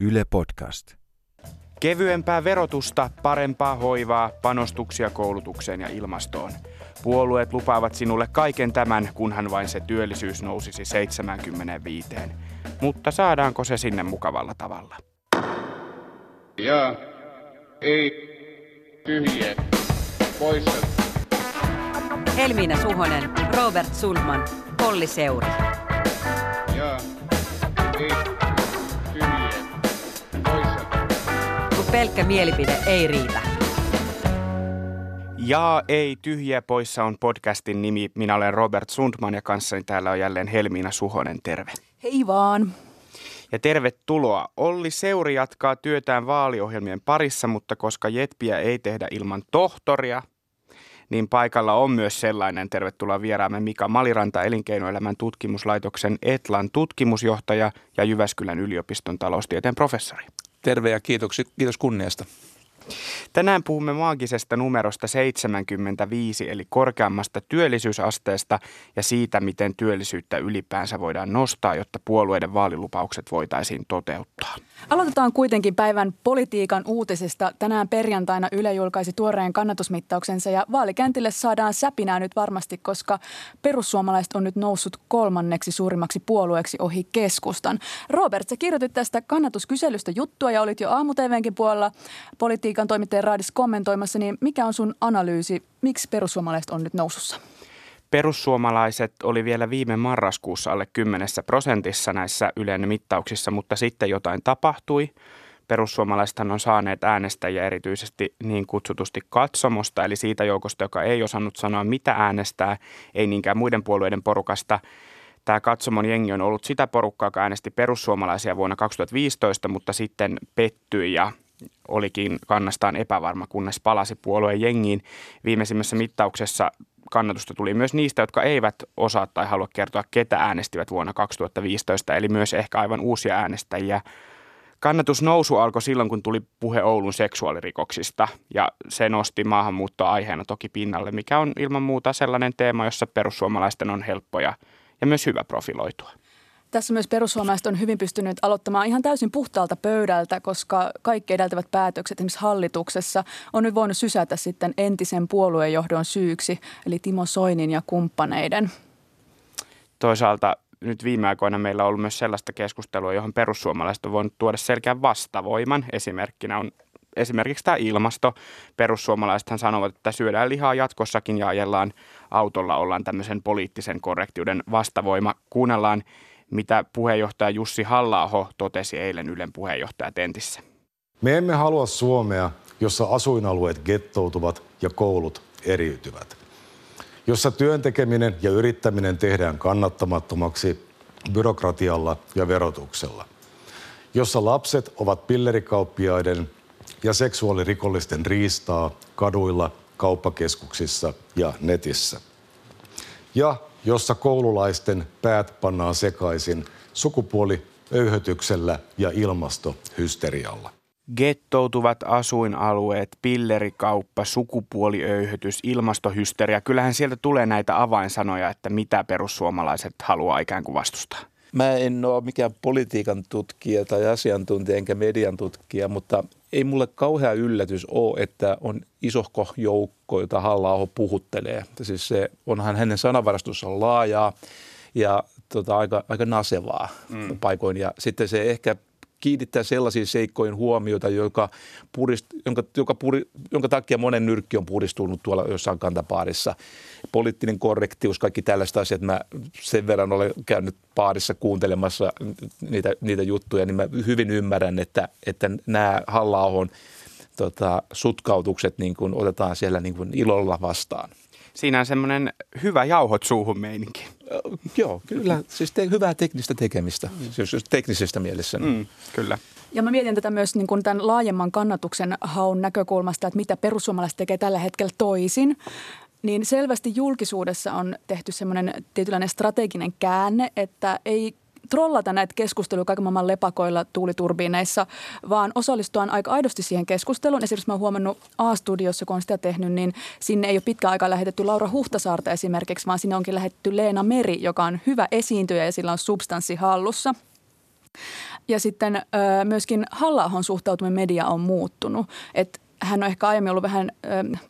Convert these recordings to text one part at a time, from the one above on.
Yle Podcast. Kevyempää verotusta, parempaa hoivaa, panostuksia koulutukseen ja ilmastoon. Puolueet lupaavat sinulle kaiken tämän, kunhan vain se työllisyys nousisi 75. Mutta saadaanko se sinne mukavalla tavalla? Jaa, ei, tyhjä, poissa. Helmiina Suhonen, Robert Sundman, Olli Seuri. Jaa, ei, tyhjä, poissa. Kun pelkkä mielipide ei riitä. Jaa, ei, tyhjä, poissa on podcastin nimi. Minä olen Robert Sundman ja kanssani täällä on jälleen Helmiina Suhonen, terve. Hei vaan. Ja tervetuloa. Olli Seuri jatkaa työtään vaaliohjelmien parissa, mutta koska jetpiä ei tehdä ilman tohtoria, niin paikalla on myös sellainen. Tervetuloa vieraamme Mika Maliranta, Elinkeinoelämän tutkimuslaitoksen ETLAn tutkimusjohtaja ja Jyväskylän yliopiston taloustieteen professori. Terve ja kiitos kunniasta. Tänään puhumme maagisesta numerosta 75 eli korkeammasta työllisyysasteesta ja siitä, miten työllisyyttä ylipäänsä voidaan nostaa, jotta puolueiden vaalilupaukset voitaisiin toteuttaa. Aloitetaan kuitenkin päivän politiikan uutisista. Tänään perjantaina Yle julkaisi tuoreen kannatusmittauksensa ja vaalikentille saadaan säpinää nyt varmasti, koska perussuomalaiset on nyt noussut kolmanneksi suurimmaksi puolueeksi ohi keskustan. Robert, sä kirjoitit tästä kannatuskyselystä juttua ja olit jo aamu-tv:nkin puolella politiikassa. Toimittajan raadissa kommentoimassa, niin mikä on sun analyysi, miksi perussuomalaiset on nyt nousussa? Perussuomalaiset oli vielä viime marraskuussa alle 10% näissä Ylen mittauksissa, mutta sitten jotain tapahtui. Perussuomalaisethan on saaneet äänestäjiä erityisesti niin kutsutusti katsomosta, eli siitä joukosta, joka ei osannut sanoa mitä äänestää, ei niinkään muiden puolueiden porukasta. Tämä katsomon jengi on ollut sitä porukkaa, joka äänesti perussuomalaisia vuonna 2015, mutta sitten pettyi ja olikin kannastaan epävarma, kunnes palasi puolueen jengiin. Viimeisimmässä mittauksessa kannatusta tuli myös niistä, jotka eivät osaa tai halua kertoa, ketä äänestivät vuonna 2015, eli myös ehkä aivan uusia äänestäjiä. Kannatusnousu alkoi silloin, kun tuli puhe Oulun seksuaalirikoksista, ja se nosti maahanmuuttoa aiheena toki pinnalle, mikä on ilman muuta sellainen teema, jossa perussuomalaisten on helppoja ja myös hyvä profiloitua. Tässä myös perussuomalaiset on hyvin pystynyt aloittamaan ihan täysin puhtaalta pöydältä, koska kaikki edeltävät päätökset esimerkiksi hallituksessa on nyt voinut sysätä sitten entisen puoluejohdon syyksi, eli Timo Soinin ja kumppaneiden. Toisaalta nyt viime aikoina meillä on ollut myös sellaista keskustelua, johon perussuomalaiset on voinut tuoda selkeän vastavoiman. Esimerkkinä on esimerkiksi tämä ilmasto. Perussuomalaisethan sanovat, että syödään lihaa jatkossakin ja ajellaan autolla, ollaan tämmöisen poliittisen korrektiuden vastavoima. Kuunnellaan, mitä puheenjohtaja Jussi Halla-aho totesi eilen Ylen puheenjohtajatentissä. Me emme halua Suomea, jossa asuinalueet gettoutuvat ja koulut eriytyvät. Jossa työntekeminen ja yrittäminen tehdään kannattamattomaksi byrokratialla ja verotuksella. Jossa lapset ovat pillerikauppiaiden ja seksuaalirikollisten riistaa kaduilla, kauppakeskuksissa ja netissä. Ja jossa koululaisten päät pannaan sekaisin sukupuoliöyhötyksellä ja ilmastohysterialla. Gettoutuvat asuinalueet, pillerikauppa, sukupuoliöyhötys, ilmastohysteria. Kyllähän sieltä tulee näitä avainsanoja, että mitä perussuomalaiset haluaa ikään kuin vastustaa. Mä en ole mikään politiikan tutkija tai asiantuntija enkä median tutkija, mutta ei mulle kauhea yllätys ole, että on isohko joukko, jota Halla-aho puhuttelee. Siis se onhan hänen sanavarastossaan laajaa ja aika nasevaa paikoin. Ja sitten se ehkä kiinnittää sellaisiin seikkoihin huomiota, jonka takia monen nyrkki on puristunut tuolla jossain kantapaarissa. Poliittinen korrektius, kaikki tällaiset asiat. Mä sen verran olen käynyt paarissa kuuntelemassa niitä juttuja, niin mä hyvin ymmärrän, että nämä Halla-ahon sutkautukset niin kun otetaan siellä niin kun ilolla vastaan. Siinä on semmoinen hyvä jauhot suuhun meininki. Joo, kyllä. Siis hyvää teknistä tekemistä, jos teknisestä mielessä. Niin. Kyllä. Ja mä mietin tätä myös niin kuin tämän laajemman kannatuksen haun näkökulmasta, että mitä perussuomalaiset tekee tällä hetkellä toisin. Niin selvästi julkisuudessa on tehty semmoinen tietynlainen strateginen käänne, että ei trollata näitä keskusteluja kaiken maailman lepakoilla tuuliturbiineissa, vaan osallistutaan aika aidosti siihen keskusteluun. Esimerkiksi mä oon huomannut A-studiossa, kun on sitä tehnyt, niin sinne ei ole pitkään aikaa lähetetty Laura Huhtasaarta esimerkiksi, vaan sinne onkin lähetetty Leena Meri, joka on hyvä esiintyjä ja sillä on substanssi hallussa. Ja sitten myöskin Halla-ahon suhtautuminen media on muuttunut. Et hän on ehkä aiemmin ollut vähän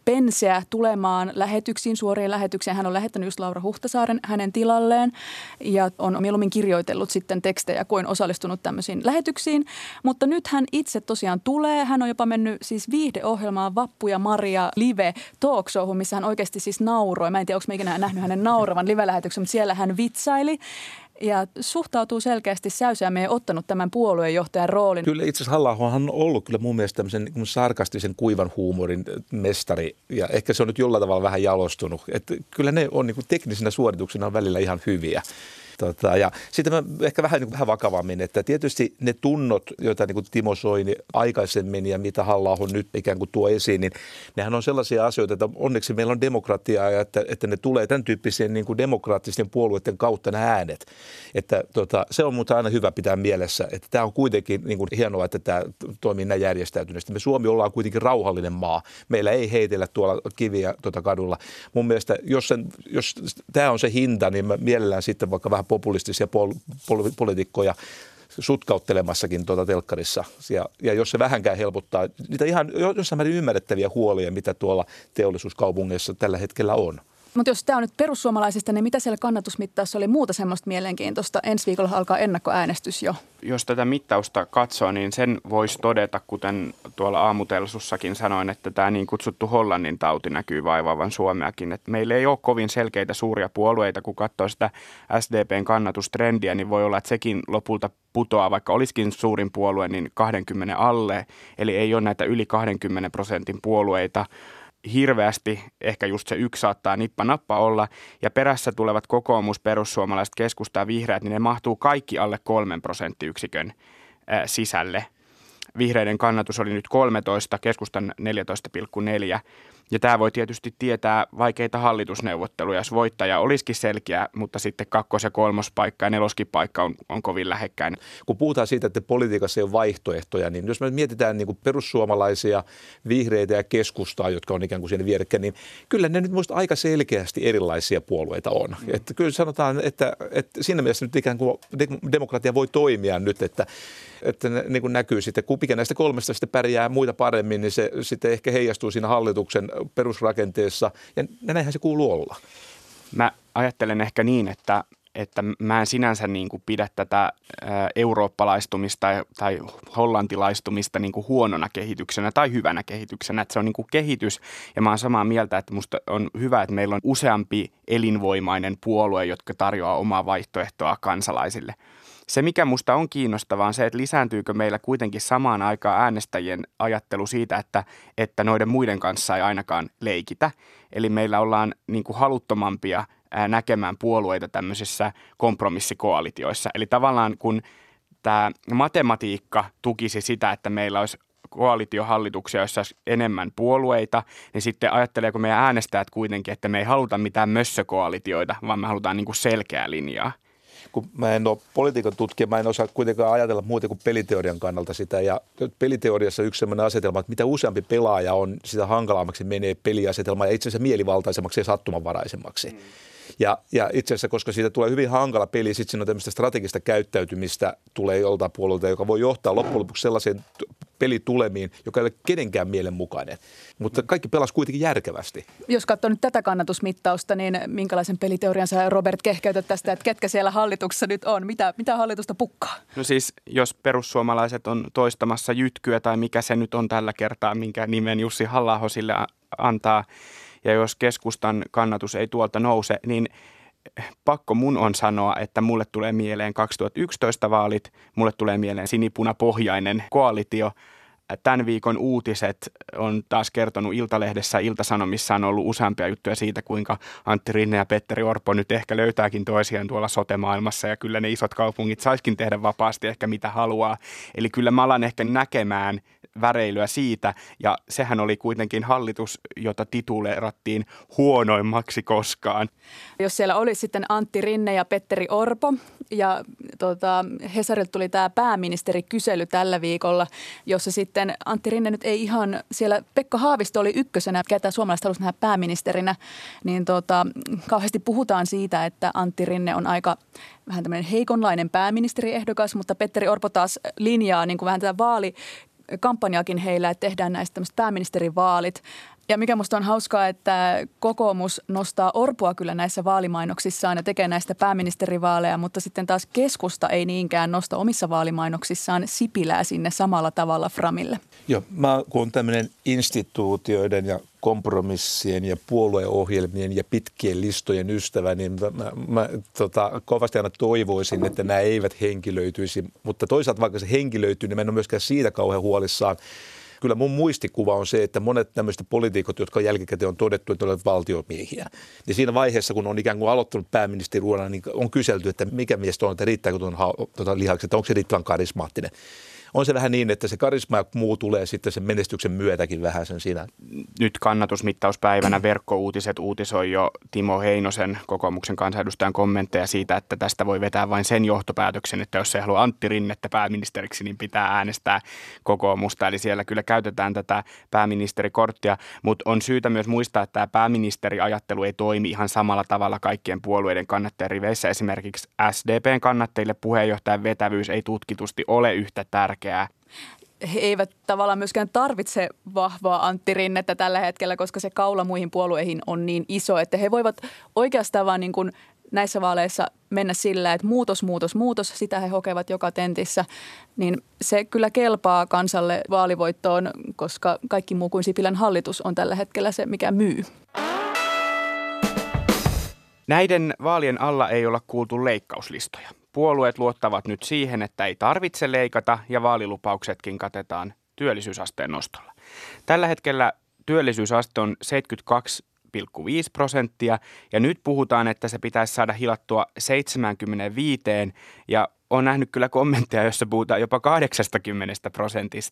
penseä tulemaan lähetyksiin, suoriin lähetyksiin. Hän on lähettänyt just Laura Huhtasaaren hänen tilalleen ja on mieluummin kirjoitellut sitten tekstejä kuin osallistunut tämmöisiin lähetyksiin. Mutta nyt hän itse tosiaan tulee. Hän on jopa mennyt siis viihdeohjelmaan Vappu ja Maria Live Talk Showhun, missä hän oikeasti siis nauroi. Mä en tiedä, onko mä ikinä nähnyt hänen nauravan live-lähetyksen, mutta siellä hän vitsaili. Ja suhtautuu selkeästi säysäämme ja ottanut tämän puoluejohtajan roolin. Kyllä itse asiassa Halla-ahohan on ollut kyllä mun mielestä tämmöisen sarkastisen kuivan huumorin mestari. Ja ehkä se on nyt jollain tavalla vähän jalostunut. Että kyllä ne on niin kuin teknisinä suorituksina on välillä ihan hyviä. Ja sitten mä ehkä vähän vakavammin, että tietysti ne tunnot, joita niin kuin Timo Soini aikaisemmin ja mitä Halla-aho nyt ikään kuin tuo esiin, niin nehän on sellaisia asioita, että onneksi meillä on demokratiaa ja että ne tulee tämän tyyppisen niin kuin demokraattisten puolueiden kautta nämä äänet. Että se on mutta aina hyvä pitää mielessä, että tämä on kuitenkin niin kuin hienoa, että tämä toimii näin järjestäytyneesti. Me Suomi ollaan kuitenkin rauhallinen maa. Meillä ei heitellä tuolla kiviä kadulla. Mun mielestä, jos tämä on se hinta, niin mä mielellään sitten vaikka vähän populistisia poliitikkoja sutkauttelemassakin telkkarissa. Ja jos se vähänkään helpottaa, niitä ihan jossain määrin ymmärrettäviä huolia, mitä tuolla teollisuuskaupungeissa tällä hetkellä on. Mutta jos tämä on nyt perussuomalaisista, niin mitä siellä kannatusmittaassa oli muuta semmoista mielenkiintoista? Ensi viikolla alkaa ennakkoäänestys jo. Jos tätä mittausta katsoo, niin sen voisi todeta, kuten tuolla aamutelsussakin sanoin, että tämä niin kutsuttu Hollannin tauti näkyy vaivaavan Suomeakin. Et meillä ei ole kovin selkeitä suuria puolueita, kun katsoo sitä SDPn kannatustrendiä, niin voi olla, että sekin lopulta putoaa, vaikka olisikin suurin puolue, niin 20 alle. Eli ei ole näitä yli 20% puolueita. Hirveästi, ehkä just se yksi saattaa nippa-nappa olla, ja perässä tulevat kokoomus, perussuomalaiset, keskusta ja vihreät, niin ne mahtuu kaikki alle 3% sisälle. Vihreiden kannatus oli nyt 13, keskustan 14,4, ja tämä voi tietysti tietää vaikeita hallitusneuvotteluja, jos voittaja olisikin selkeä, mutta sitten kakkos- ja kolmospaikka ja neloskin paikka on kovin lähekkäin. Kun puhutaan siitä, että politiikassa ei ole vaihtoehtoja, niin jos me mietitään niin kuin perussuomalaisia, vihreitä ja keskustaa, jotka on ikään kuin siinä vierekkäin, niin kyllä ne nyt muista aika selkeästi erilaisia puolueita on. Mm. Että kyllä sanotaan, että siinä mielessä nyt ikään kuin demokratia voi toimia nyt, että niin kuin näkyy sitten, kun mikä näistä kolmesta sitten pärjää muita paremmin, niin se sitten ehkä heijastuu siinä hallituksen perusrakenteessa, ja näinhän se kuuluu olla. Mä ajattelen ehkä niin, että mä en sinänsä niin kuin pidä tätä eurooppalaistumista tai hollantilaistumista niin kuin huonona kehityksenä tai hyvänä kehityksenä. Että se on niin kuin kehitys, ja mä oon samaa mieltä, että musta on hyvä, että meillä on useampi elinvoimainen puolue, jotka tarjoaa omaa vaihtoehtoa kansalaisille. Se, mikä musta on kiinnostavaa, on se, että lisääntyykö meillä kuitenkin samaan aikaan äänestäjien ajattelu siitä, että noiden muiden kanssa ei ainakaan leikitä. Eli meillä ollaan niin kuin haluttomampia näkemään puolueita tämmöisissä kompromissikoalitioissa. Eli tavallaan kun tämä matematiikka tukisi sitä, että meillä olisi koalitiohallituksia, joissa olisi enemmän puolueita, niin sitten ajatteleeko meidän äänestäjät kuitenkin, että me ei haluta mitään mössökoalitioita, vaan me halutaan niin kuin selkeää linjaa. Kun mä en ole politiikan tutkija, mä en osaa kuitenkaan ajatella muuta kuin peliteorian kannalta sitä. Ja peliteoriassa yksi sellainen asetelma, että mitä useampi pelaaja on, sitä hankalammaksi menee peliasetelma ja itse asiassa mielivaltaisemmaksi ja sattumanvaraisemmaksi. Ja itse asiassa, koska siitä tulee hyvin hankala peli, sitten siinä on tämmöistä strategista käyttäytymistä tulee joltain puolelta, joka voi johtaa loppujen lopuksi sellaiseen pelitulemiin, joka ei ole kenenkään mielenmukainen. Mutta kaikki pelasi kuitenkin järkevästi. Jos katsoo nyt tätä kannatusmittausta, niin minkälaisen peliteorian sä, Robert, kehkeytät tästä, että ketkä siellä hallituksessa nyt on? Mitä hallitusta pukkaa? No siis, jos perussuomalaiset on toistamassa jytkyä tai mikä se nyt on tällä kertaa, minkä nimen Jussi Halla-aho sille antaa, ja jos keskustan kannatus ei tuolta nouse, niin pakko mun on sanoa, että mulle tulee mieleen 2011 vaalit, mulle tulee mieleen sinipunapohjainen koalitio. Tämän viikon uutiset on taas kertonut Iltalehdessä, Iltasanomissa on ollut useampia juttuja siitä, kuinka Antti Rinne ja Petteri Orpo nyt ehkä löytääkin toisiaan tuolla sote-maailmassa ja kyllä ne isot kaupungit saisikin tehdä vapaasti ehkä mitä haluaa. Eli kyllä mä alan ehkä näkemään väreilyä siitä, ja sehän oli kuitenkin hallitus, jota tituleerattiin huonoimmaksi koskaan. Jos siellä oli sitten Antti Rinne ja Petteri Orpo, ja Hesarilta tuli tämä pääministerikysely tällä viikolla, jossa sitten Antti Rinne nyt ei ihan, siellä Pekka Haavisto oli ykkösenä, ketä suomalaiset halusivat nähdä pääministerinä, niin kauheasti puhutaan siitä, että Antti Rinne on aika vähän tämmöinen heikonlainen pääministeriehdokas, mutta Petteri Orpo taas linjaa niin kuin vähän tätä vaalikampanjaakin heillä, että tehdään näistä tämmöiset pääministerivaalit. Ja mikä musta on hauskaa, että kokoomus nostaa Orpoa kyllä näissä vaalimainoksissaan ja tekee näistä pääministerivaaleja, mutta sitten taas keskusta ei niinkään nosta omissa vaalimainoksissaan Sipilää sinne samalla tavalla framille. Joo, kun on tämmöinen instituutioiden ja kompromissien ja puolueohjelmien ja pitkien listojen ystävä, niin mä kovasti aina toivoisin, että nämä eivät henkilöityisi. Mutta toisaalta vaikka se henkilöityy, niin mä en ole myöskään siitä kauhean huolissaan. Kyllä mun muistikuva on se, että monet tämmöiset poliitikot, jotka jälkikäteen on todettu, että ovat valtiomiehiä. Ja siinä vaiheessa, kun on ikään kuin aloittanut pääministeriuran, niin on kyselty, että mikä mies on, että riittääkö tuon lihaksi, että onko se riittävän karismaattinen. On se vähän niin, että se karisma ja muu tulee sitten sen menestyksen myötäkin vähän sen siinä. Nyt kannatusmittauspäivänä Verkkouutiset uutisoi jo Timo Heinosen, kokoomuksen kansanedustajan, kommentteja siitä, että tästä voi vetää vain sen johtopäätöksen, että jos ei halua Antti Rinnettä pääministeriksi, niin pitää äänestää kokoomusta. Eli siellä kyllä käytetään tätä pääministerikorttia, mutta on syytä myös muistaa, että tämä pääministeriajattelu ei toimi ihan samalla tavalla kaikkien puolueiden kannattajariveissä. Esimerkiksi SDPn kannattajille puheenjohtajan vetävyys ei tutkitusti ole yhtä tärkeää. He eivät tavallaan myöskään tarvitse vahvaa Antti Rinnettä tällä hetkellä, koska se kaula muihin puolueihin on niin iso, että he voivat oikeastaan vaan niin kuin näissä vaaleissa mennä sillä, että muutos, muutos, muutos, sitä he hokevat joka tentissä, niin se kyllä kelpaa kansalle vaalivoittoon, koska kaikki muu kuin Sipilän hallitus on tällä hetkellä se, mikä myy. Näiden vaalien alla ei olla kuultu leikkauslistoja. Puolueet luottavat nyt siihen, että ei tarvitse leikata ja vaalilupauksetkin katetaan työllisyysasteen nostolla. Tällä hetkellä työllisyysaste on 72,5% ja nyt puhutaan, että se pitäisi saada hilattua 75 ja olen nähnyt kyllä kommentteja, jossa puhutaan jopa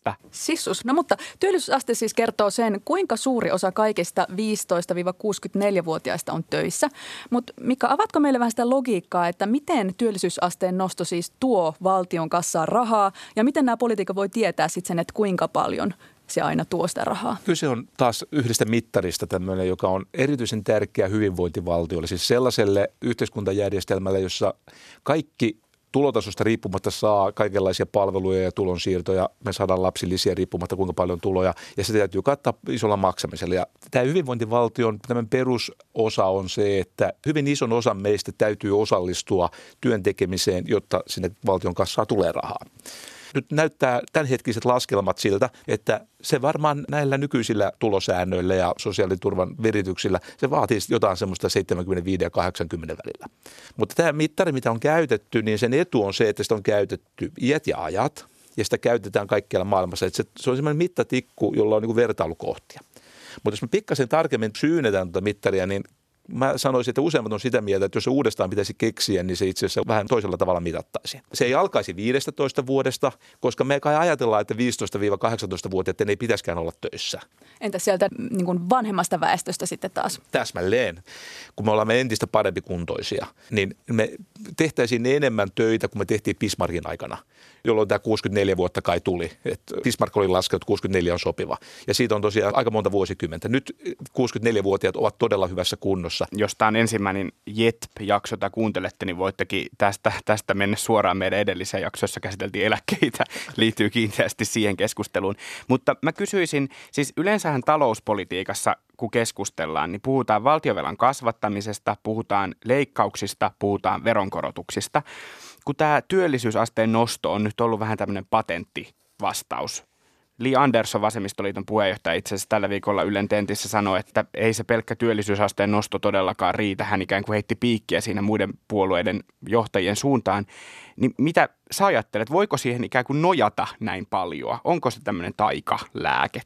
80%. Sissus. No mutta työllisyysaste siis kertoo sen, kuinka suuri osa kaikista 15-64-vuotiaista on töissä. Mutta Mika, avatko meille vähän sitä logiikkaa, että miten työllisyysasteen nosto siis tuo valtion kassaan rahaa ja miten nämä poliitikot voi tietää sitten sen, että kuinka paljon se aina tuo sitä rahaa? Kyse on taas yhdestä mittarista tämmöinen, joka on erityisen tärkeä hyvinvointivaltiolle, siis sellaiselle yhteiskuntajärjestelmälle, jossa kaikki tulotasosta riippumatta saa kaikenlaisia palveluja ja tulonsiirtoja. Me saadaan lapsilisiä riippumatta kuinka paljon tuloja ja se täytyy kattaa isolla maksamisella. Ja tämä hyvinvointivaltion tämän perusosa on se, että hyvin ison osan meistä täytyy osallistua työn tekemiseen, jotta sinne valtion kassaan tulee rahaa. Nyt näyttää tämänhetkiset laskelmat siltä, että se varmaan näillä nykyisillä tulosäännöillä ja sosiaaliturvan virityksillä, se vaatii jotain semmoista 75 ja 80 välillä. Mutta tämä mittari, mitä on käytetty, niin sen etu on se, että sitä on käytetty iät ja ajat ja sitä käytetään kaikkialla maailmassa. Että se on semmoinen mittatikku, jolla on niin kuin vertailukohtia. Mutta jos me pikkasen tarkemmin syynetään tätä mittaria, niin mä sanoisin, että useimmat on sitä mieltä, että jos se uudestaan pitäisi keksiä, niin se itse asiassa vähän toisella tavalla mitattaisiin. Se ei alkaisi 15 vuodesta, koska me kai ajatellaan, että 15-18-vuotiaiden ei pitäisikään olla töissä. Entä sieltä niin kuin vanhemmasta väestöstä sitten taas? Täsmälleen. Kun me olemme entistä parempi kuntoisia, niin me tehtäisiin enemmän töitä kuin me tehtiin Bismarckin aikana, jolloin tämä 64 vuotta kai tuli. Et Bismarck oli laskenut, että 64 on sopiva. Ja siitä on tosiaan aika monta vuosikymmentä. Nyt 64-vuotiaat ovat todella hyvässä kunnossa. Jos tämä on ensimmäinen JETP-jakso, jota kuuntelette, niin voittekin tästä mennä suoraan meidän edelliseen jaksossa käsiteltiin eläkkeitä, liittyy kiinteästi siihen keskusteluun. Mutta mä kysyisin, siis yleensähän talouspolitiikassa, kun keskustellaan, niin puhutaan valtiovelan kasvattamisesta, puhutaan leikkauksista, puhutaan veronkorotuksista. Kun tämä työllisyysasteen nosto on nyt ollut vähän tämmöinen patenttivastaus. Li Andersson, vasemmistoliiton puheenjohtaja, itse asiassa tällä viikolla Ylen tentissä sanoi, että ei se pelkkä työllisyysasteen nosto todellakaan riitä. Hän ikään kuin heitti piikkiä siinä muiden puolueiden johtajien suuntaan. Niin mitä sä ajattelet, voiko siihen ikään kuin nojata näin paljon? Onko se tämmöinen taikalääke?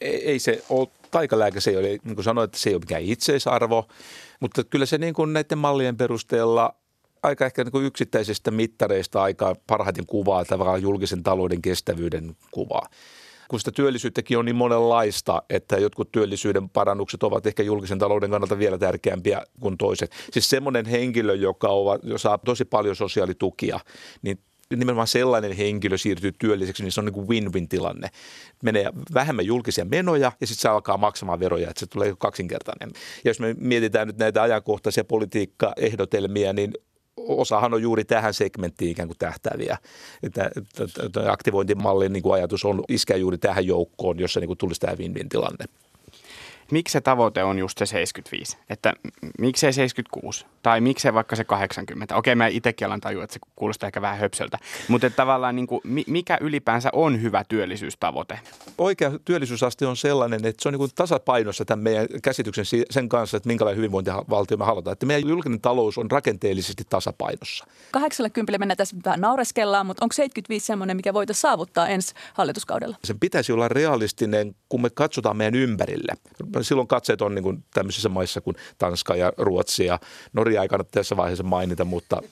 Ei se ole taikalääke, se ei ole, niin kuin sanoin, että se ei ole mikään itseisarvo, mutta kyllä se niin kuin näiden mallien perusteella aika ehkä niin kuin yksittäisistä mittareista aika parhaiten kuvaa tavallaan julkisen talouden kestävyyden kuvaa. kun sitä työllisyyttäkin on niin monenlaista, että jotkut työllisyyden parannukset ovat ehkä julkisen talouden kannalta vielä tärkeämpiä kuin toiset. Siis semmoinen henkilö, joka saa tosi paljon sosiaalitukia, niin nimenomaan sellainen henkilö siirtyy työlliseksi, niin se on niin kuin win-win tilanne. Menee vähemmän julkisia menoja ja sitten se alkaa maksamaan veroja, että se tulee kaksinkertainen. Ja jos me mietitään nyt näitä ajankohtaisia politiikkaehdotelmia, niin osahan on juuri tähän segmenttiin ikään kuin tähtääviä. Aktivointimallin niin kuin ajatus on iskeä juuri tähän joukkoon, jossa niin kuin tulisi tämä win-win tilanne. Miksi se tavoite on just se 75? Että miksei 76? Tai miksei vaikka se 80? Okei, mä itsekin alan tajua, että se kuulostaa ehkä vähän höpsöltä. Mutta tavallaan niin kuin, mikä ylipäänsä on hyvä työllisyystavoite? Oikea työllisyysaste on sellainen, että se on niin kuin tasapainossa tämän meidän käsityksen sen kanssa, että minkälainen hyvinvointivaltio me halutaan. Että meidän julkinen talous on rakenteellisesti tasapainossa. 80 mennään tässä vähän naureskellaan, mutta onko 75 semmoinen, mikä voitaisiin saavuttaa ensi hallituskaudella? Sen pitäisi olla realistinen, kun me katsotaan meidän ympärille. Silloin katseet on niin kuin tämmöisissä maissa kuin Tanska ja Ruotsi ja Norja ei kannata tässä vaiheessa mainita, mutta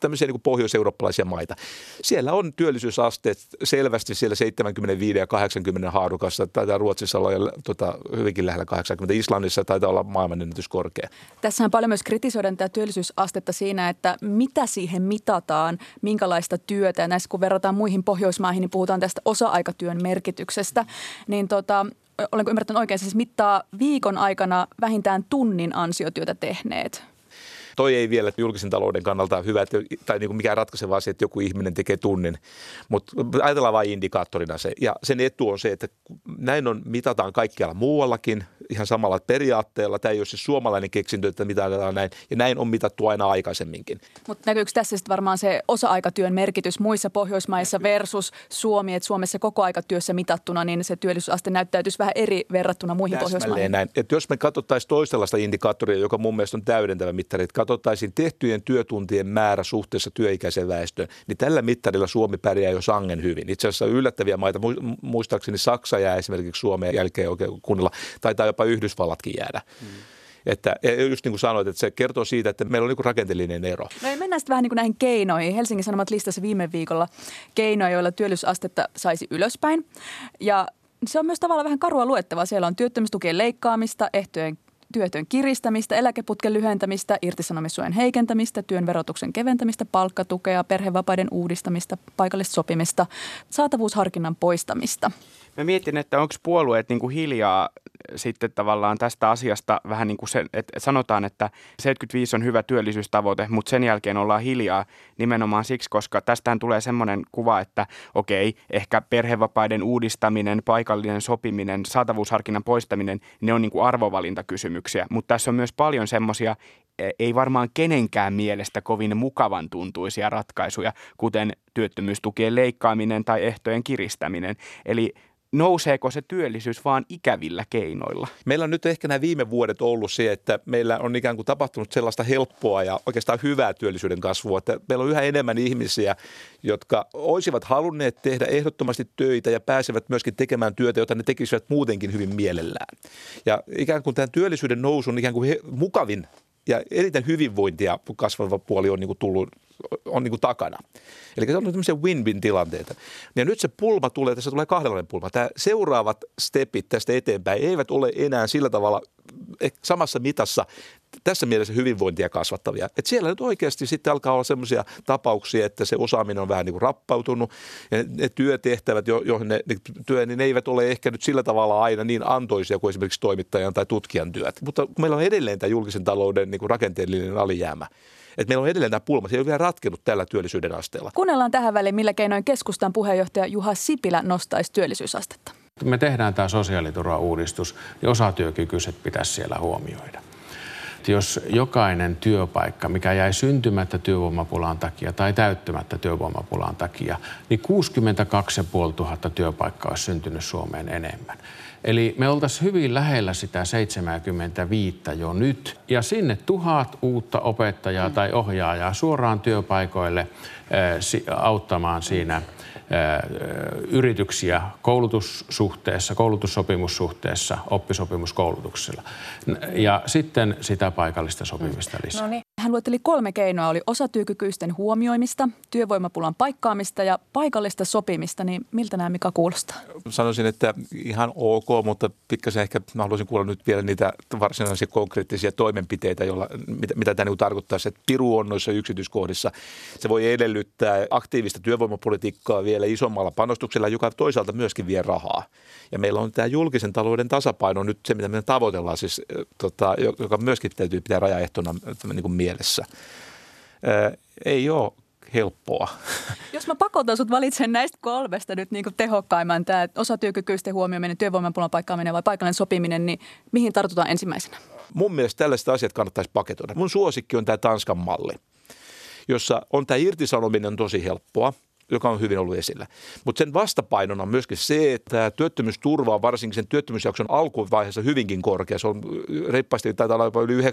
tämmöisiä niin kuin pohjois-eurooppalaisia maita. Siellä on työllisyysasteet selvästi siellä 75 ja 80 haarukassa. Taitaa Ruotsissa olla hyvinkin lähellä 80. Islannissa taitaa olla maailmanennätys korkea. Tässähän paljon myös kritisoidaan tätä työllisyysastetta siinä, että mitä siihen mitataan, minkälaista työtä. Ja näissä kun verrataan muihin Pohjoismaihin, niin puhutaan tästä osa-aikatyön merkityksestä. Niin olenko ymmärtänyt oikein, siis mittaa viikon aikana vähintään tunnin ansiotyötä tehneet? Toi ei vielä julkisen talouden kannalta hyvä, tai niin kuin mikään ratkaiseva asia, että joku ihminen tekee tunnin, mutta ajatellaan vain indikaattorina se. Ja sen etu on se, että näin on, mitataan kaikkialla muuallakin ihan samalla periaatteella. Tämä ei ole siis suomalainen keksintö, että mitataan näin, ja näin on mitattu aina aikaisemminkin. Mutta näkyykö tässä sitten varmaan se osa-aikatyön merkitys muissa Pohjoismaissa versus Suomi, että Suomessa kokoaikatyössä mitattuna, niin se työllisyysaste näyttäytyisi vähän eri verrattuna muihin Pohjoismaihin? Näin. Että jos me katsottaisiin toisenlaista indikaattoria, joka mun mielestä on täydentävä mittari, katsottaisiin tehtyjen työtuntien määrä suhteessa työikäiseen väestöön, niin tällä mittarilla Suomi pärjää jo sangen hyvin. Itse asiassa yllättäviä maita, muistaakseni Saksa jää esimerkiksi Suomen jälkeen oikein kunnolla, taitaa jopa Yhdysvallatkin jäädä. Että just niin kuin sanoit, että se kertoo siitä, että meillä on niin kuin rakenteellinen ero. No ja mennään sitten vähän niin kuin näihin keinoihin. Helsingin Sanomat listasi viime viikolla keinoja, joilla työllisyysastetta saisi ylöspäin. Ja se on myös tavallaan vähän karua luettavaa. Siellä on työttömyystukien leikkaamista, ehtojen työtön kiristämistä, eläkeputken lyhentämistä, irtisanomissuojan heikentämistä, työn verotuksen keventämistä, palkkatukea, perhevapaiden uudistamista, paikallista sopimista, saatavuusharkinnan poistamista. Mä mietin, että onko puolueet niin kuin hiljaa sitten tavallaan tästä asiasta vähän niin kuin se, että sanotaan, että 75 on hyvä työllisyystavoite, mutta sen jälkeen ollaan hiljaa nimenomaan siksi, koska tästähän tulee semmoinen kuva, että okei, ehkä perhevapaiden uudistaminen, paikallinen sopiminen, saatavuusharkinnan poistaminen, ne on niin kuin arvovalintakysymyksiä, mutta tässä on myös paljon semmoisia, ei varmaan kenenkään mielestä kovin mukavan tuntuisia ratkaisuja, kuten työttömyystukien leikkaaminen tai ehtojen kiristäminen, eli nouseeko se työllisyys vaan ikävillä keinoilla? Meillä on nyt ehkä nämä viime vuodet ollut se, että meillä on ikään kuin tapahtunut sellaista helppoa ja oikeastaan hyvää työllisyyden kasvua. Että meillä on yhä enemmän ihmisiä, jotka olisivat halunneet tehdä ehdottomasti töitä ja pääsevät myöskin tekemään työtä, jota ne tekisivät muutenkin hyvin mielellään. Ja ikään kuin tämän työllisyyden nousun ikään kuin mukavin ja erittäin hyvinvointia kasvava puoli on niin kuin tullut on niin kuin takana. Eli se on tämmöisiä win-win-tilanteita. Ja nyt se pulma tulee, tässä tulee kahdenlainen pulma. Tämä seuraavat stepit tästä eteenpäin eivät ole enää sillä tavalla samassa mitassa tässä mielessä hyvinvointia kasvattavia. Että siellä nyt oikeasti sitten alkaa olla semmoisia tapauksia, että se osaaminen on vähän niin kuin rappautunut ja ne työtehtävät, joihin ne eivät ole ehkä nyt sillä tavalla aina niin antoisia kuin esimerkiksi toimittajan tai tutkijan työt. Mutta meillä on edelleen tämä julkisen talouden niin kuin rakenteellinen alijäämä. Että meillä on edelleen tämä pulma. Se ei ole vielä ratkennut tällä työllisyyden asteella. Kuunnellaan tähän väliin, millä keinoin keskustan puheenjohtaja Juha Sipilä nostaisi työllisyysastetta. Me tehdään tämä sosiaaliturvauudistus, niin osatyökykyiset pitäisi siellä huomioida. Jos jokainen työpaikka, mikä jäi syntymättä työvoimapulan takia tai täyttymättä työvoimapulan takia, niin 62 500 työpaikkaa olisi syntynyt Suomeen enemmän. Eli me oltaisiin hyvin lähellä sitä 75 jo nyt ja sinne 1000 uutta opettajaa tai ohjaajaa suoraan työpaikoille auttamaan siinä yrityksiä koulutussuhteessa, koulutussopimussuhteessa, oppisopimuskoulutuksella ja sitten sitä paikallista sopimista lisää. No niin. Hän luetteli 3 keinoa, oli osatyökykyisten huomioimista, työvoimapulan paikkaamista ja paikallista sopimista, niin miltä nämä Mika kuulostaa? Sanoisin, että ihan ok, mutta pikkasen ehkä mä haluaisin kuulla nyt vielä niitä varsinaisia konkreettisia toimenpiteitä, joilla, mitä tämä niin tarkoittaisi, että piru on noissa yksityiskohdissa. Se voi edellyttää aktiivista työvoimapolitiikkaa vielä isommalla panostuksella, joka toisaalta myöskin vie rahaa. Ja meillä on tämä julkisen talouden tasapaino nyt se, mitä me tavoitellaan, siis, joka myöskin täytyy pitää rajaehtona niin kuin mielessä. Ei ole helppoa. Jos mä pakotan sut valitsen näistä 3 nyt niin kuin tehokkaimman, tämä osatyökykyisten huomioiminen, työvoimapulan paikkaaminen vai paikallinen sopiminen, niin mihin tartutaan ensimmäisenä? Mun mielestä tällaiset asiat kannattaisi paketoida. Mun suosikki on tämä Tanskan malli, jossa on tämä irtisanominen tosi helppoa, joka on hyvin ollut esillä. Mutta sen vastapainona on myöskin se, että työttömyysturva on varsinkin sen työttömyysjakson alkuvaiheessa hyvinkin korkea. Se on reippaasti, taitaa olla jopa yli 90%.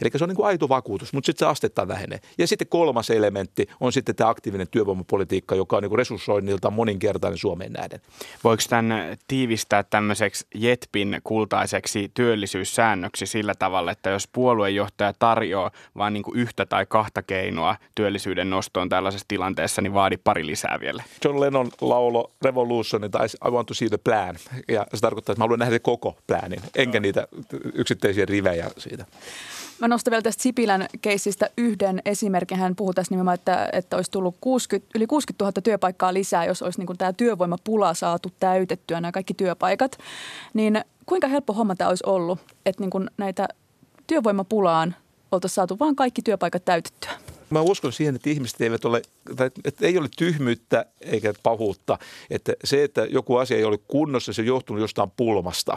Eli se on niin kuin aito vakuutus, mutta sitten se astetta vähenee. Ja sitten 3. elementti on sitten tämä aktiivinen työvoimapolitiikka, joka on niin kuin resurssoinnilta moninkertainen Suomeen nähden. Voiko tämän tiivistää tämmöiseksi JETPin kultaiseksi työllisyyssäännöksi sillä tavalla, että jos puoluejohtaja tarjoaa vain niin kuin 1 tai 2 keinoa työllisyyden nostoon tällaisessa tilanteessa, niin vaadi pari lisää vielä. John Lennon laulo Revolution, I want to see the plan. Ja se tarkoittaa, että mä haluan nähdä koko planin, enkä niitä yksittäisiä rivejä siitä. Mä nostan vielä tästä Sipilän keissistä yhden esimerkin. Hän puhui tässä nimenomaan, että olisi tullut yli 60 000 työpaikkaa lisää, jos olisi niin kuin tämä työvoimapula saatu täytettyä, nämä kaikki työpaikat. Niin kuinka helppo homma tämä olisi ollut, että niin kuin näitä työvoimapulaan oltaisiin saatu vaan kaikki työpaikat täytettyä? Mä uskon siihen, että ihmiset eivät ole, että ei ole tyhmyyttä eikä pahuutta. Että se, että joku asia ei ole kunnossa, se on johtunut jostain pulmasta.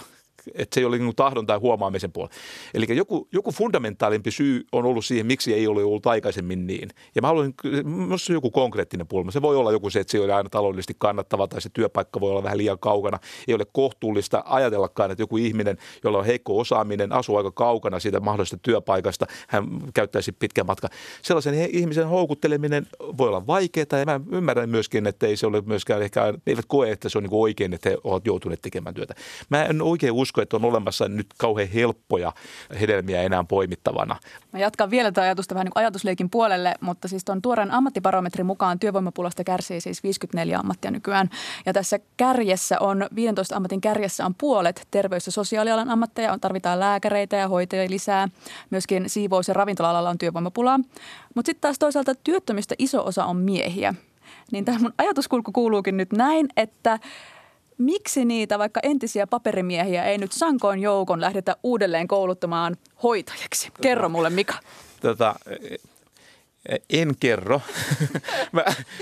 Että se ei ole niin tahdon tai huomaamisen puolella. Eli joku fundamentaalimpi syy on ollut siihen, miksi ei ole ollut aikaisemmin niin. Ja mä haluan, minusta se on joku konkreettinen pulma. Se voi olla joku se, että se ei ole aina taloudellisesti kannattava tai se työpaikka voi olla vähän liian kaukana. Ei ole kohtuullista ajatellakaan, että joku ihminen, jolla on heikko osaaminen, asuu aika kaukana siitä mahdollisesta työpaikasta, hän käyttäisi pitkän matkan. Sellaisen ihmisen houkutteleminen voi olla vaikeaa ja mä ymmärrän myöskin, että ei se ole myöskään ehkä, eivät koe, että se on niin oikein, että he ovat joutuneet tekemään työtä. Mä en oikein usko, että on olemassa nyt kauhean helppoja hedelmiä enää poimittavana. Mä jatkan vielä tätä ajatusta vähän niin kuin ajatusleikin puolelle, mutta siis tuon tuoreen ammattibarometrin mukaan työvoimapulasta kärsii siis 54 ammattia nykyään. Ja tässä kärjessä on, 15 ammatin kärjessä on puolet terveys- ja sosiaalialan ammatteja, tarvitaan lääkäreitä ja hoitajia lisää. Myöskin siivous- ja ravintola-alalla on työvoimapulaa. Mutta sitten taas toisaalta työttömistä iso osa on miehiä. Niin tämä mun ajatuskulku kuuluukin nyt näin, että miksi niitä vaikka entisiä paperimiehiä ei nyt sankoin joukon lähdetä uudelleen kouluttamaan hoitajaksi? Kerro mulle, Mika. En kerro.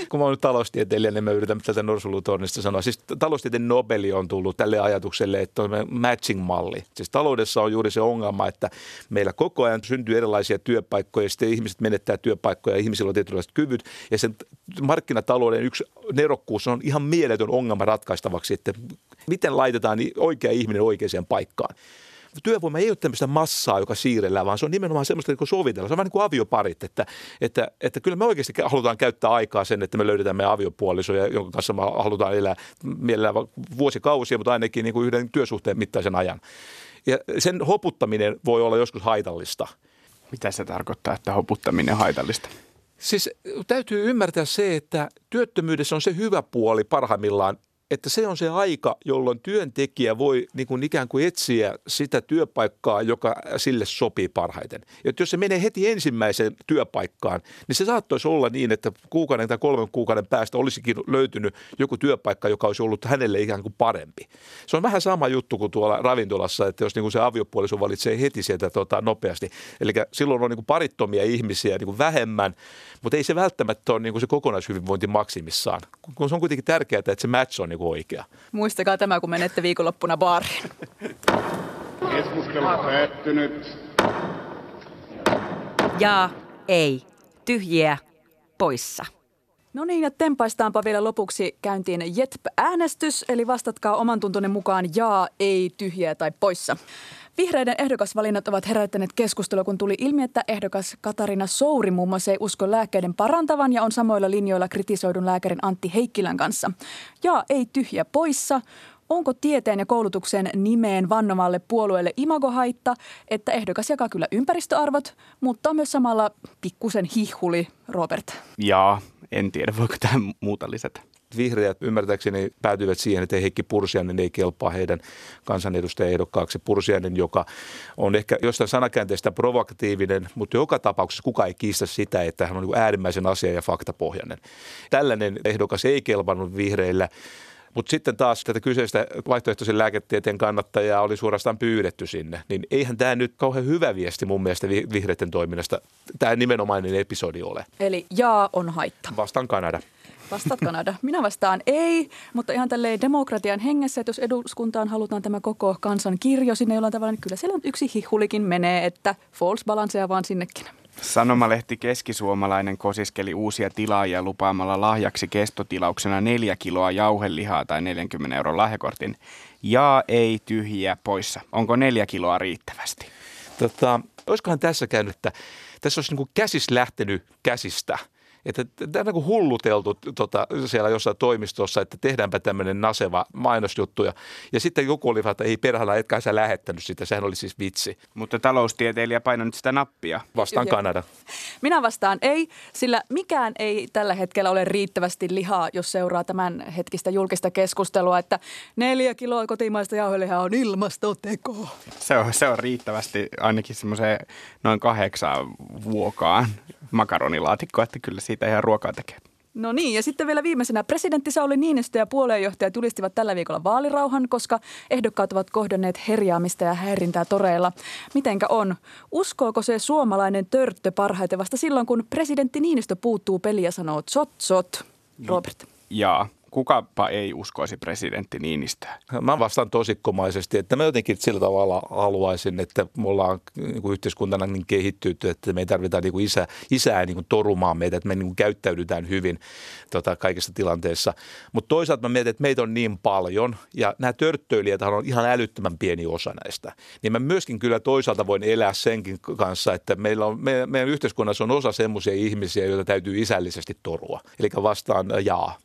Kun mä oon nyt taloustieteilijä, niin mä yritän tältä norsulutornista sanoa. Siis taloustieteen Nobeli on tullut tälle ajatukselle, että on matching-malli. Siis taloudessa on juuri se ongelma, että meillä koko ajan syntyy erilaisia työpaikkoja, sitten ihmiset menettää työpaikkoja, ihmisillä on tietynlaiset kyvyt. Ja sen markkinatalouden yksi nerokkuus on ihan mieletön ongelma ratkaistavaksi, että miten laitetaan oikea ihminen oikeaan paikkaan. Työvoima ei ole tämmöistä massaa, joka siirrellään, vaan se on nimenomaan semmoista niin kuin sovitella. Se on vähän niin kuin avioparit, että kyllä me oikeasti halutaan käyttää aikaa sen, että me löydetään meidän aviopuolisoja, jonka kanssa me halutaan elää mielellään vuosikausia, mutta ainakin niin kuin yhden työsuhteen mittaisen ajan. Ja sen hoputtaminen voi olla joskus haitallista. Mitä se tarkoittaa, että hoputtaminen on haitallista? Siis täytyy ymmärtää se, että työttömyydessä on se hyvä puoli parhaimmillaan, että se on se aika, jolloin työntekijä voi niin kuin ikään kuin etsiä sitä työpaikkaa, joka sille sopii parhaiten. Ja jos se menee heti ensimmäiseen työpaikkaan, niin se saattaisi olla niin, että kuukauden tai 3 kuukauden päästä olisikin löytynyt joku työpaikka, joka olisi ollut hänelle ikään kuin parempi. Se on vähän sama juttu kuin tuolla ravintolassa, että jos niin kuin se aviopuoliso valitsee heti sieltä nopeasti. Eli silloin on niin kuin parittomia ihmisiä niin kuin vähemmän, mutta ei se välttämättä ole niin kuin se kokonaishyvinvointi maksimissaan. Kun se on kuitenkin tärkeää, että se match on niin oikea. Muistakaa tämä, kun menette viikonloppuna baariin. Keskustelu päättynyt. Jaa, ei. Tyhjiä, poissa. No niin, ja tempaistaanpa vielä lopuksi käyntiin JETP-äänestys, eli vastatkaa oman tuntonne mukaan jaa, ei, tyhjiä tai poissa. Vihreiden ehdokasvalinnat ovat herättäneet keskustelua, kun tuli ilmi, että ehdokas Katariina Souri muun muassa ei usko lääkkeiden parantavan ja on samoilla linjoilla kritisoidun lääkärin Antti Heikkilän kanssa. Jaa, ei, tyhjä, poissa Onko tieteen ja koulutuksen nimeen vannomalle puolueelle imagohaitta, että ehdokas jakaa kyllä ympäristöarvot, mutta on myös samalla pikkusen hihhuli, Robert? Jaa, en tiedä, voiko tähän muuta lisätä. Vihreät ymmärtääkseni päätyivät siihen, että Heikki Pursiainen ei kelpaa heidän kansanedustajaehdokkaaksi. Pursiainen, joka on ehkä jostain sanakäänteestä provokatiivinen, mutta joka tapauksessa kukaan ei kiistä sitä, että hän on äärimmäisen asia- ja faktapohjainen. Tällainen ehdokas ei kelpannut vihreillä. Mutta sitten taas tätä kyseistä vaihtoehtoisen lääketieteen kannattajaa oli suorastaan pyydetty sinne. Niin eihän tämä nyt kauhean hyvä viesti mun mielestä vihreiden toiminnasta. Tämä nimenomainen episodi ole. Eli jaa on haitta. Vastaan Kanada. Vastaat Kanada. Minä vastaan ei, mutta ihan tälleen demokratian hengessä, että jos eduskuntaan halutaan tämä koko kansan kirjo sinne jollain tavalla, niin kyllä siellä yksi hihulikin menee, että false balanceja vaan sinnekin. Sanomalehti Keskisuomalainen kosiskeli uusia tilaajia lupaamalla lahjaksi kestotilauksena 4 kiloa jauhelihaa tai 40 € lahjakortin. Jaa, ei, tyhjiä, poissa. Onko 4 kiloa riittävästi? Olisikohan tässä käynyt, että tässä olisi niin kuin käsis lähtenyt käsistä. Että tämä on niin hulluteltu siellä jossain toimistossa, että tehdäänpä tämmöinen naseva mainosjuttu. Ja sitten joku oli, että ei perhalla, etkä sä lähettänyt sitä. Sehän oli siis vitsi. Mutta taloustieteilijä painoi nyt sitä nappia. Vastaan Kanada. Minä vastaan ei, sillä mikään ei tällä hetkellä ole riittävästi lihaa, jos seuraa tämän hetkistä julkista keskustelua. Että 4 kiloa kotimaista jauhelihaa on ilmastoteko. Se on riittävästi ainakin semmoiseen noin 8 vuokaan makaronilaatikko, että kyllä siitä ihan ruokaa tekee. No niin, ja sitten vielä viimeisenä presidentti Sauli Niinistö ja puoluejohtajat julistivat tällä viikolla vaalirauhan, koska ehdokkaat ovat kohdanneet herjaamista ja häirintää toreilla. Mitenkä on? Uskooko se suomalainen törttö parhaiten vasta silloin, kun presidentti Niinistö puuttuu peliin ja sanoo tsot, Robert? Jaa. Kukapa ei uskoisi presidentti Niinistöä? Mä vastaan tosikkomaisesti, että mä jotenkin sillä tavalla haluaisin, että me ollaan niin yhteiskuntana niin kehittynyt, että me ei tarvita niin isää niin torumaan meitä, että me niin käyttäydytään hyvin kaikissa tilanteissa. Mutta toisaalta mä mietin, että meitä on niin paljon ja nämä törttöilijäthän on ihan älyttömän pieni osa näistä. Niin mä myöskin kyllä toisaalta voin elää senkin kanssa, että meidän yhteiskunnassa on osa semmoisia ihmisiä, joita täytyy isällisesti torua. Eli vastaan jaa.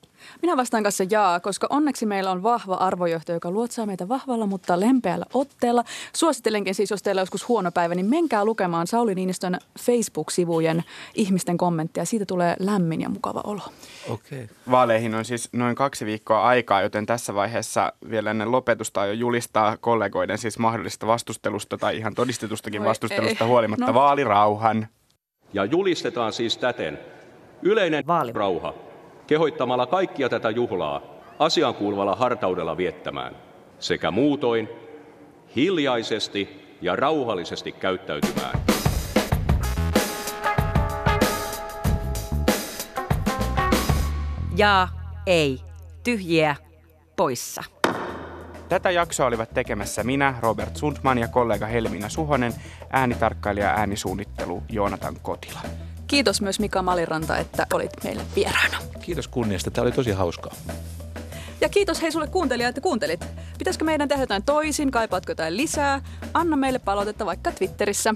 Minä vastaan kanssa jaa, koska onneksi meillä on vahva arvojohtaja, joka luotsaa meitä vahvalla, mutta lempeällä otteella. Suosittelenkin siis, jos teillä joskus huono päivä, niin menkää lukemaan Sauli Niinistön Facebook-sivujen ihmisten kommentteja. Siitä tulee lämmin ja mukava olo. Okay. Vaaleihin on siis noin 2 viikkoa aikaa, joten tässä vaiheessa vielä ennen lopetusta jo julistaa kollegoiden siis mahdollisesta vastustelusta tai ihan todistetustakin vastustelusta huolimatta vaalirauhan. Ja julistetaan siis täten yleinen vaalirauha. Kehoittamalla kaikkia tätä juhlaa asiaan kuuluvalla hartaudella viettämään sekä muutoin hiljaisesti ja rauhallisesti käyttäytymään. Jaa, ei, tyhjiä, poissa. Tätä jaksoa olivat tekemässä minä, Robert Sundman ja kollega Helmiina Suhonen, äänitarkkailija ja äänisuunnittelu Joonatan Kotila. Kiitos myös Mika Maliranta, että olit meille vieraana. Kiitos kunniasta. Tämä oli tosi hauskaa. Ja kiitos hei sulle kuuntelija, että kuuntelit. Pitäisikö meidän tehdä jotain toisin? Kaipaatko jotain lisää? Anna meille palautetta vaikka Twitterissä.